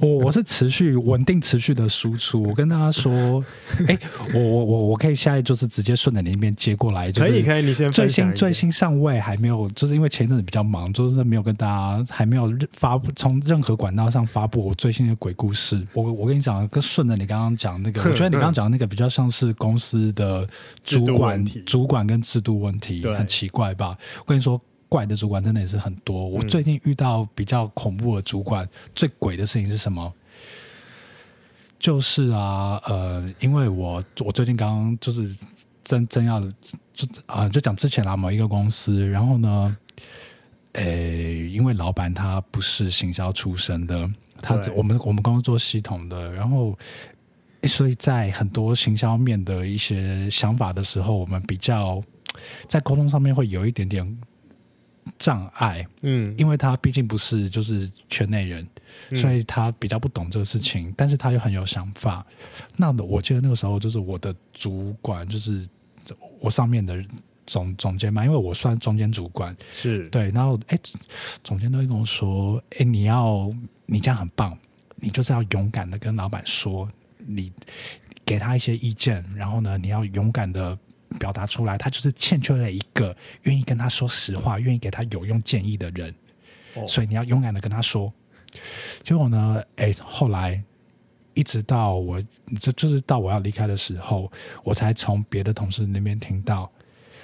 我我是持续稳定持续的输出，我跟大家说，哎、欸，我我我我可以现在就是直接顺着你那边接过来，就是、可以可以，你先分享一最新最新上位还没有，就是因为前一阵子比较忙，就是没有跟大家还没有发布从任何管道上发布我最新的鬼故事。我我跟你讲，跟顺着你刚刚讲那个，我觉得你刚刚讲那个比较像是公司的主管主管跟制度问题，很奇怪吧？我跟你说。怪的主管真的也是很多，我最近遇到比较恐怖的主管、嗯、最鬼的事情是什么，就是啊呃因为我我最近刚刚就是真真要就啊、呃、就讲之前啦，某一个公司，然后呢诶因为老板他不是行销出身的，他我们我们公司做系统的，然后所以在很多行销面的一些想法的时候，我们比较在沟通上面会有一点点障碍，嗯，因为他毕竟不是就是圈内人、嗯、所以他比较不懂这个事情，但是他又很有想法。那我记得那个时候就是我的主管，就是我上面的总总监嘛，因为我算中间主管，是对。然后哎，总监都会跟我说，哎，你要你这样很棒，你就是要勇敢的跟老板说，你给他一些意见，然后呢，你要勇敢的表达出来，他就是欠缺了一个愿意跟他说实话、愿意给他有用建议的人，哦、所以你要勇敢的跟他说。结果呢，哎，后来。一直到我就就是到我要离开的时候，我才从别的同事那边听到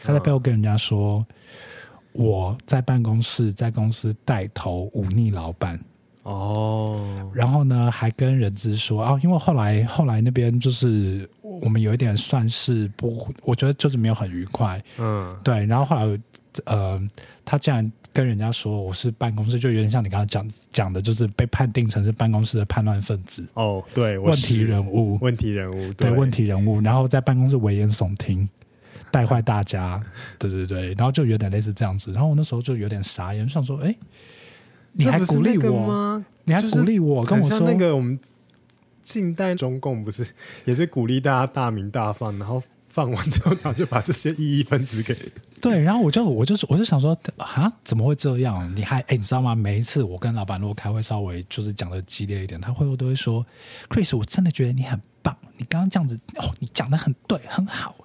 他在背后跟人家说、嗯、我在办公室在公司带头忤逆老板哦，然后呢还跟人资说啊、哦，因为后来后来那边就是我们有一点算是不，我觉得就是没有很愉快，嗯，对。然后后来呃，他竟然跟人家说我是办公室，就有点像你刚刚讲讲的，就是被判定成是办公室的叛乱分子哦，对，问题人物，问题人物，对，对问题人物，然后在办公室危言耸听，带坏大家，对对对，然后就有点类似这样子。然后我那时候就有点傻眼，想说，哎，你还鼓励我吗？你还鼓励我，跟我说那个我们近代中共不是也是鼓励大家大鸣大放，然后。放完之后，然后就把这些异议分子给对，然后我就我就我就想说啊，怎么会这样？你还哎，你知道吗？每一次我跟老板如果开会，稍微就是讲的激烈一点，他会都会说 ，Chris， 我真的觉得你很棒，你刚刚这样子哦，你讲的很对，很好。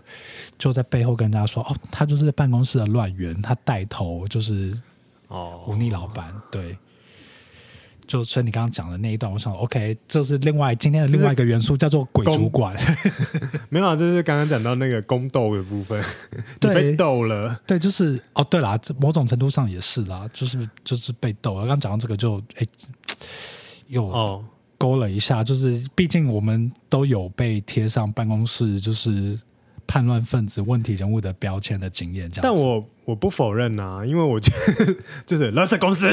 就在背后跟大家说哦，他就是办公室的乱源，他带头就是哦忤逆老板，对。就所以你刚刚讲的那一段，我想 OK， 这是另外今天的另外一个元素，叫做鬼主管。没有、啊，这是刚刚讲到那个宫斗的部分，对，被斗了。对，就是哦，对啦，某种程度上也是啦，就是就是被斗了。刚刚讲到这个就哎，又勾了一下，就是毕竟我们都有被贴上办公室就是叛乱分子、问题人物的标签的经验，这样子。但我我不否认啊，因为我觉得就是垃圾公司，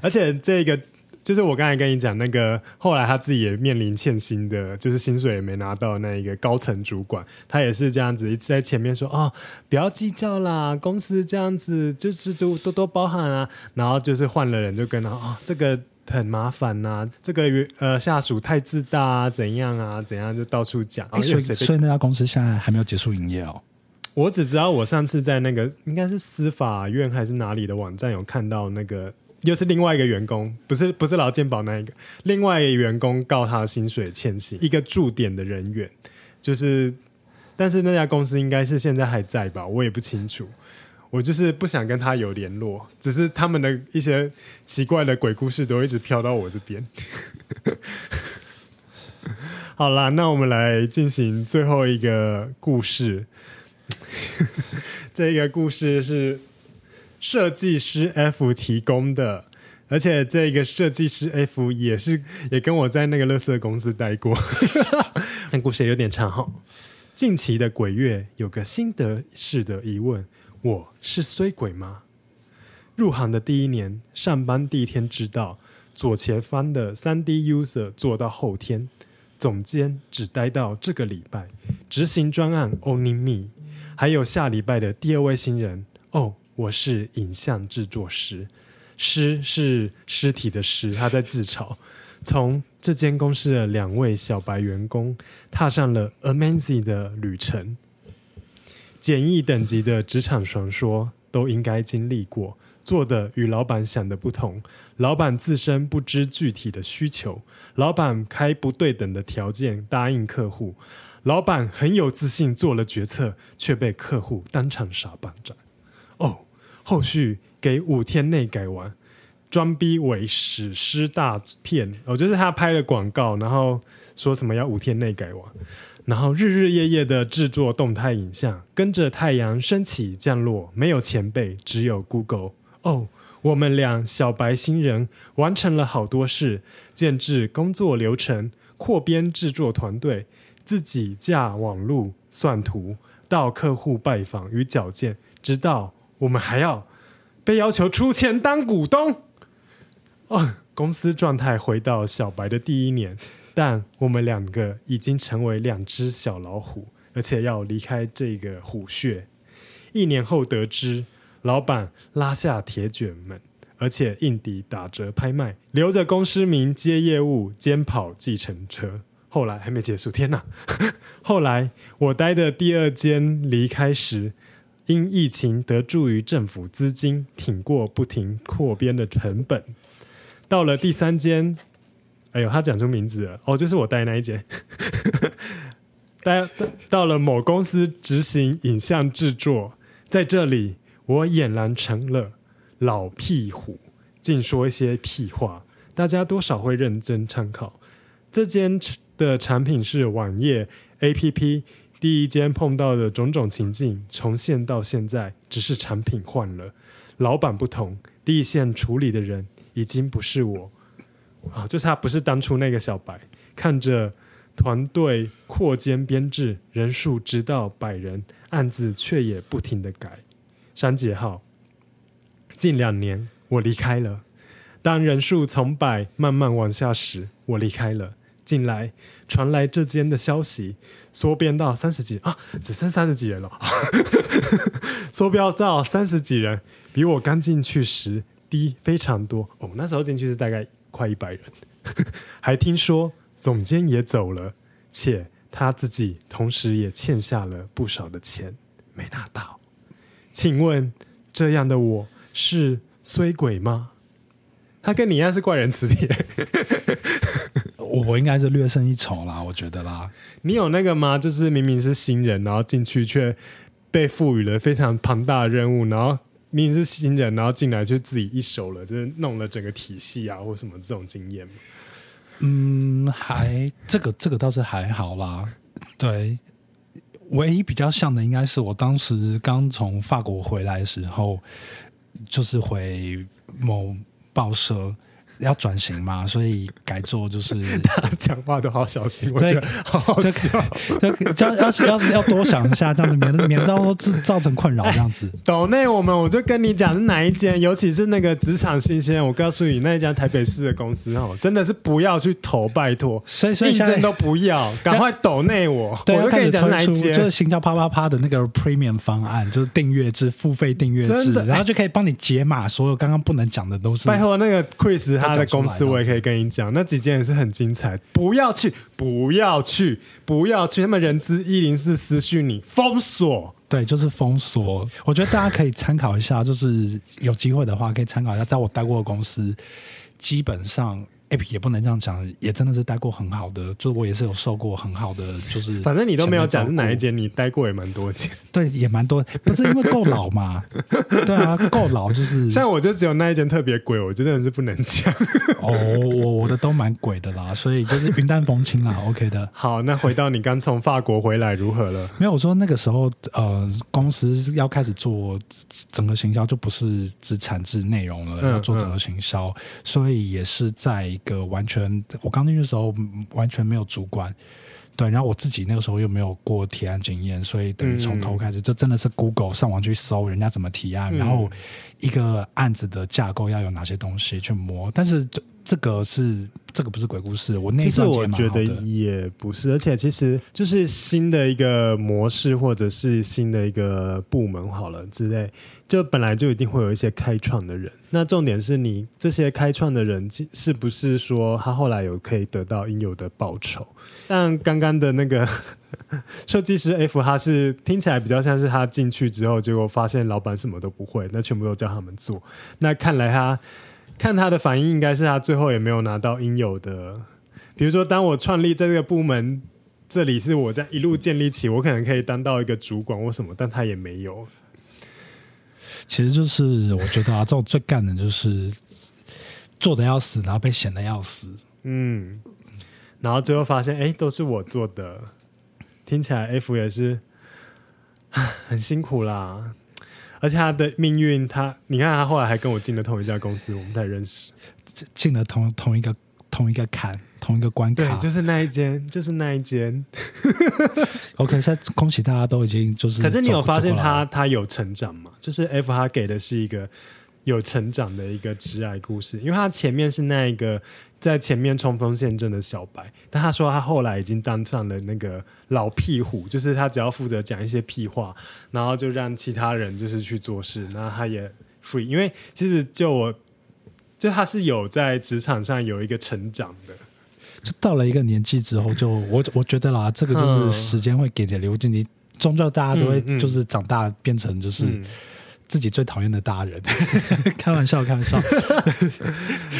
而且这个。就是我刚才跟你讲那个，后来他自己也面临欠薪的，就是薪水也没拿到那一个高层主管，他也是这样子一直在前面说哦，不要计较啦，公司这样子就是多多包涵啊，然后就是换了人就跟他哦，这个很麻烦啊，这个呃下属太自大啊，怎样啊怎样就到处讲、欸、所以所以那家公司现在还没有结束营业哦。我只知道我上次在那个应该是司法院还是哪里的网站有看到那个。又是另外一个员工，不是不是劳健保那一个，另外一个员工告他薪水欠薪，一个驻点的人员，就是，但是那家公司应该是现在还在吧，我也不清楚，我就是不想跟他有联络，只是他们的一些奇怪的鬼故事都一直飘到我这边。好啦，那我们来进行最后一个故事，这个故事是。设计师 F 提供的，而且这个设计师 F 也是也跟我在那个垃圾公司待过。那故事也有点长哈。近期的鬼月有个心得式的疑问：我是衰鬼吗？入行的第一年，上班第一天知道左前方的 三 D user 做到后天，总监只待到这个礼拜，执行专案 Only Me， 还有下礼拜的第二位新人哦。我是影像制作师，师是尸体的尸，他在自嘲。从这间公司的两位小白员工踏上了 Amazing 的旅程，简易等级的职场传说都应该经历过，做的与老板想的不同，老板自身不知具体的需求，老板开不对等的条件答应客户，老板很有自信做了决策，却被客户当场傻板掌。哦，后续给五天内改完，装逼为史诗大片哦，就是他拍了广告，然后说什么要五天内改完，然后日日夜夜的制作动态影像，跟着太阳升起降落，没有前辈，只有 Google。哦，我们俩小白新人完成了好多事，建制工作流程，扩编制作团队，自己架网路算图，到客户拜访与矫健，直到。我们还要被要求出钱当股东、哦、公司状态回到小白的第一年，但我们两个已经成为两只小老虎，而且要离开这个虎穴。一年后得知老板拉下铁卷门，而且硬抵打折拍卖，留着公司名接业务兼跑计程车。后来还没结束，天哪后来我待的第二间离开时，因疫情得助于政府资金挺过不停扩编的成本。到了第三间，哎呦，他讲出名字了哦，就是我待那一间。到, 到了某公司执行影像制作，在这里我俨然成了老屁虎，竟说一些屁话，大家多少会认真参考。这间的产品是网页 A P P， 第一间碰到的种种情境重现到现在，只是产品换了，老板不同，第一线处理的人已经不是我、哦、就是他不是当初那个小白，看着团队扩建编制，人数直到百人，案子却也不停的改。删节号，近两年我离开了。当人数从百慢慢往下时，我离开了。近来传来这间的消息，缩编到三十几啊，只剩三十几人了，缩编到三十几人，比我刚进去时低非常多。哦，那时候进去是大概快一百人，还听说。总监也走了，且他自己同时也欠下了不少的钱没拿到。请问这样的我是衰鬼吗？他跟你一样是怪人磁铁。我应该是略胜一筹啦，我觉得啦。你有那个吗？就是明明是新人，然后进去却被赋予了非常庞大的任务，然后明明是新人，然后进来却自己一手了，就是弄了整个体系啊或什么这种经验吗？嗯，还这个这个倒是还好啦。对，唯一比较像的应该是我当时刚从法国回来的时候，就是回某报社要转型嘛，所以改做就是他讲话都好小心，我觉得好好笑，要要要多想一下，这样子免免到造成困扰这样子。抖内我们，我就跟你讲是哪一间，尤其是那个职场新鲜，我告诉你那一家台北市的公司哦，真的是不要去投，拜托，所以所以现在都不要，赶快抖内我，我就跟你讲哪一间，就是行销啪啪啪的那个 premium 方案，就是订阅制、付费订阅制，然后就可以帮你解码所有刚刚不能讲的都是。拜托那个 Chris 他。他的公司我也可以跟你讲，那几件也是很精彩，不要去不要去不要去，他们人资一零四私讯你封锁，对，就是封锁。我觉得大家可以参考一下，就是有机会的话可以参考一下，在我待过的公司基本上也不能这样讲，也真的是待过很好的，就我也是有受过很好的，就是反正你都没有讲是哪一间，你待过也蛮多间，对，也蛮多，不是因为够老嘛？对啊，够老就是。像我就只有那一间特别鬼，我就真的是不能讲。哦，我我的都蛮鬼的啦，所以就是云淡风轻啦 ，OK 的。好，那回到你刚从法国回来如何了？没有，我说那个时候呃，公司要开始做整个行销，就不是只产制内容了，嗯、要做整个行销，嗯、所以也是在。一个完全，我刚进去的时候完全没有主管，对，然后我自己那个时候又没有过提案经验，所以等于从头开始，这、嗯、真的是 Google 上网去搜人家怎么提案，嗯、然后一个案子的架构要有哪些东西去摸，但是这个是这个不是鬼故事，我那一段其实我觉得也不是，而且其实就是新的一个模式或者是新的一个部门好了之类，就本来就一定会有一些开创的人，那重点是你这些开创的人是不是说他后来有可以得到应有的报酬。但刚刚的那个设计师 F 他是听起来比较像是他进去之后结果发现老板什么都不会，那全部都叫他们做，那看来他看他的反应应该是他最后也没有拿到应有的，比如说当我创立在这个部门，这里是我在一路建立起，我可能可以当到一个主管或什么，但他也没有。其实就是我觉得啊，这种最干的就是做的要死，然后被嫌的要死，嗯，然后最后发现哎，都是我做的，听起来 F 也是很辛苦啦。而且他的命运，他你看他后来还跟我进了同一家公司，我们才认识，进了同同一个同一个坎，同一个关卡，对，就是那一间，就是那一间。OK， 现在恭喜大家都已经就是，可是你有发现他他有成长吗？就是 F 他给的是一个有成长的一个职涯故事，因为他前面是那一个在前面冲锋陷阵的小白，但他说他后来已经当上了那个老屁虎，就是他只要负责讲一些屁话，然后就让其他人就是去做事，那他也 free， 因为其实就我就他是有在职场上有一个成长的，就到了一个年纪之后就我我觉得啦，这个就是时间会给的流进你。终究大家都会就是长大变成就是、嗯嗯自己最讨厌的大人开玩笑开玩笑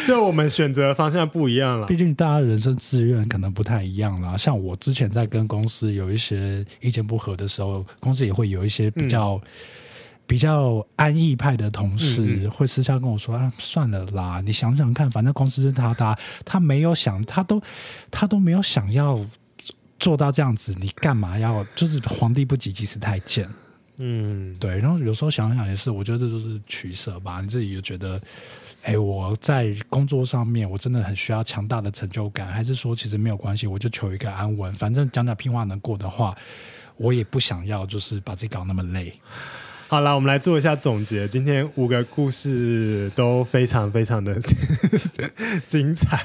就我们选择方向不一样了，毕竟大家人生志愿可能不太一样啦。像我之前在跟公司有一些意见不合的时候，公司也会有一些比较、嗯、比较安逸派的同事、嗯嗯、会私下跟我说啊，算了啦，你想想看，反正公司是他他他没有想他都他都没有想要做到这样子，你干嘛要就是皇帝不急急死太监。嗯，对，然后有时候想想也是，我觉得这就是取舍吧。你自己就觉得，哎，我在工作上面我真的很需要强大的成就感，还是说其实没有关系，我就求一个安稳，反正讲讲屁话能过的话，我也不想要就是把自己搞那么累。好啦，我们来做一下总结。今天五个故事都非常非常的精彩，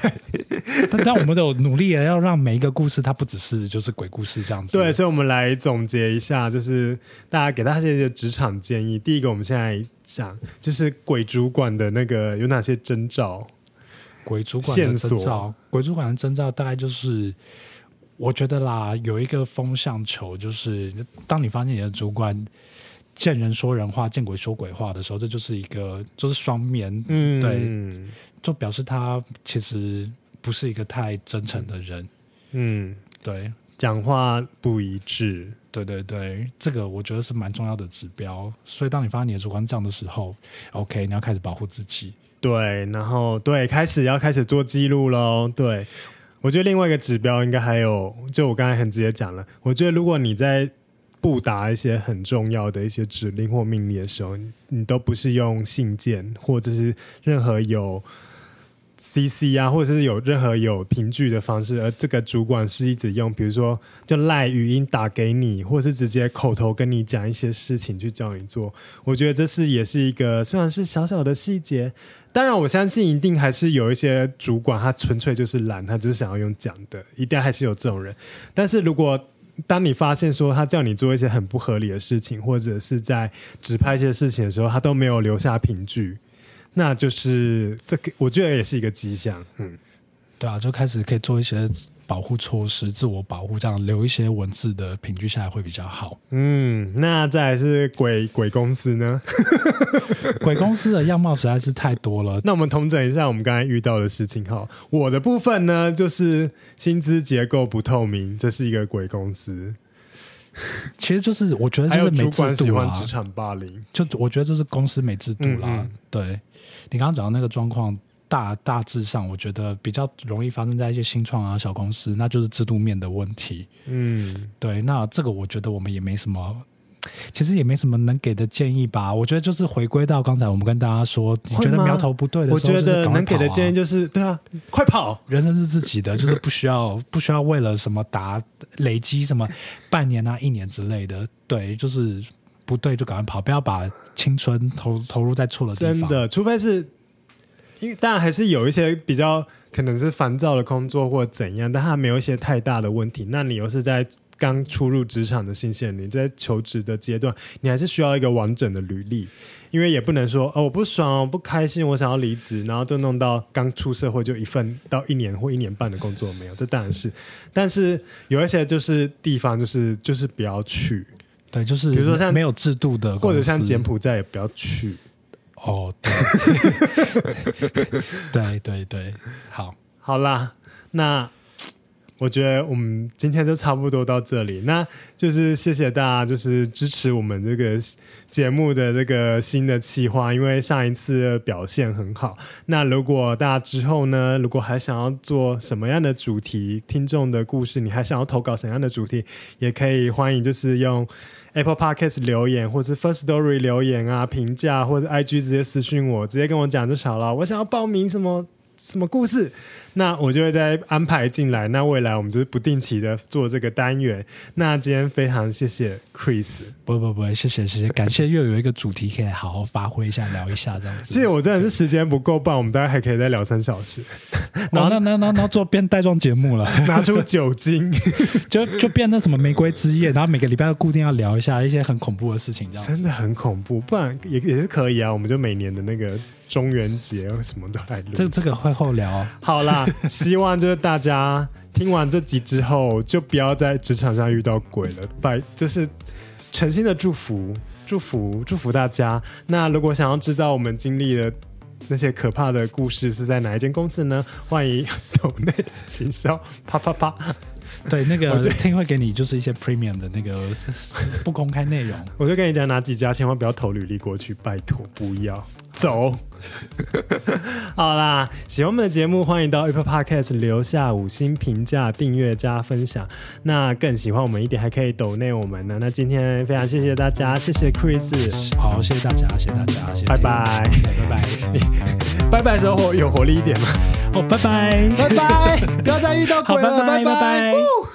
但, 但我们有努力也要让每一个故事它不只是就是鬼故事这样子。对，所以我们来总结一下，就是大家给大家一些职场建议。第一个，我们现在讲就是鬼主管的那个有哪些征兆，鬼主管的征兆，鬼主管的征兆大概就是。我觉得啦，有一个风向球，就是当你发现你的主管见人说人话，见鬼说鬼话的时候，这就是一个就是双面、嗯、对，就表示他其实不是一个太真诚的人。嗯，对，讲话不一致，对对对，这个我觉得是蛮重要的指标。所以当你发现你的主管这样的时候 ，OK， 你要开始保护自己。对，然后对，开始要开始做记录咯。对，我觉得另外一个指标应该还有，就我刚才很直接讲了，我觉得如果你在布达一些很重要的一些指令或命令的时候，你都不是用信件或者是任何有 C C 啊，或者是有任何有凭据的方式，而这个主管是一直用比如说就赖语音打给你，或是直接口头跟你讲一些事情去叫你做，我觉得这是也是一个虽然是小小的细节，当然我相信一定还是有一些主管他纯粹就是懒，他就是想要用讲的，一定还是有这种人。但是如果当你发现说他叫你做一些很不合理的事情，或者是在指派一些事情的时候他都没有留下凭据，那就是这个我觉得也是一个迹象。嗯，对啊，就开始可以做一些保护措施，自我保护，这样留一些文字的凭据下来会比较好。嗯，那再来是鬼鬼公司呢鬼公司的样貌实在是太多了，那我们统整一下我们刚才遇到的事情哈。我的部分呢，就是薪资结构不透明，这是一个鬼公司。其实就是我觉得就是没制度啦，还有主管喜欢职场霸凌，就我觉得就是公司没制度啦。嗯嗯，对，你刚刚讲到那个状况，大大致上我觉得比较容易发生在一些新创啊小公司，那就是制度面的问题。嗯，对，那这个我觉得我们也没什么，其实也没什么能给的建议吧。我觉得就是回归到刚才我们跟大家说，你觉得苗头不对的时候，我觉得能给的建议就是对啊，快跑！人生是自己的，就是不需要不需要为了什么打累积什么半年啊一年之类的，对，就是不对就赶快跑，不要把青春投投入在错的地方。真的，除非是。因为当然还是有一些比较可能是烦躁的工作或怎样，但它没有一些太大的问题，那你又是在刚出入职场的新鲜人，你在求职的阶段你还是需要一个完整的履历。因为也不能说哦我不爽我不开心我想要离职，然后就弄到刚出社会就一份到一年或一年半的工作没有，这当然是。但是有一些就是地方就是就是不要去，对，就是比如说像没有制度的公司，或者像柬埔寨也不要去。哦、oh, 对对对对，好好啦，那我觉得我们今天就差不多到这里，那就是谢谢大家就是支持我们这个节目的这个新的企划，因为上一次的表现很好。那如果大家之后呢，如果还想要做什么样的主题，听众的故事你还想要投稿什么样的主题，也可以欢迎就是用 Apple Podcast 留言，或是 Firstory 留言啊评价，或者 I G 直接私讯我，直接跟我讲就好了，我想要报名什么什么故事，那我就会再安排进来。那未来我们就是不定期的做这个单元。那今天非常谢谢 Chris， 不不不，谢谢谢谢，感谢又有一个主题可以好好发挥一下聊一下这样子。其实我真的是时间不够吧，我们大概还可以再聊三小时。然后那那那那做变带状节目了，拿出酒精，就就变那什么玫瑰之夜，然后每个礼拜固定要聊一下一些很恐怖的事情，这样子真的很恐怖，不然也也是可以啊，我们就每年的那个。中元节什么都来录，这这个会后聊、哦。好啦，希望就是大家听完这集之后，就不要在职场上遇到鬼了。拜，就是诚心的祝福祝福祝福大家。那如果想要知道我们经历的那些可怕的故事是在哪一间公司呢，欢迎抖内行销啪啪啪。对，那个Ting会给你就是一些 premium 的那个不公开内容。我就跟你讲哪几家，千万不要投履历过去，拜托不要走。好啦，喜欢我们的节目，欢迎到 Apple Podcast 留下五星评价、订阅加分享。那更喜欢我们一点，还可以抖内我们呢。那今天非常谢谢大家，谢谢 Chris， 好，谢谢大家，谢谢大家，谢谢，拜拜，拜拜，拜拜的时候有活力一点吗？哦，拜拜，拜拜，不要再遇到鬼了，拜拜，拜拜。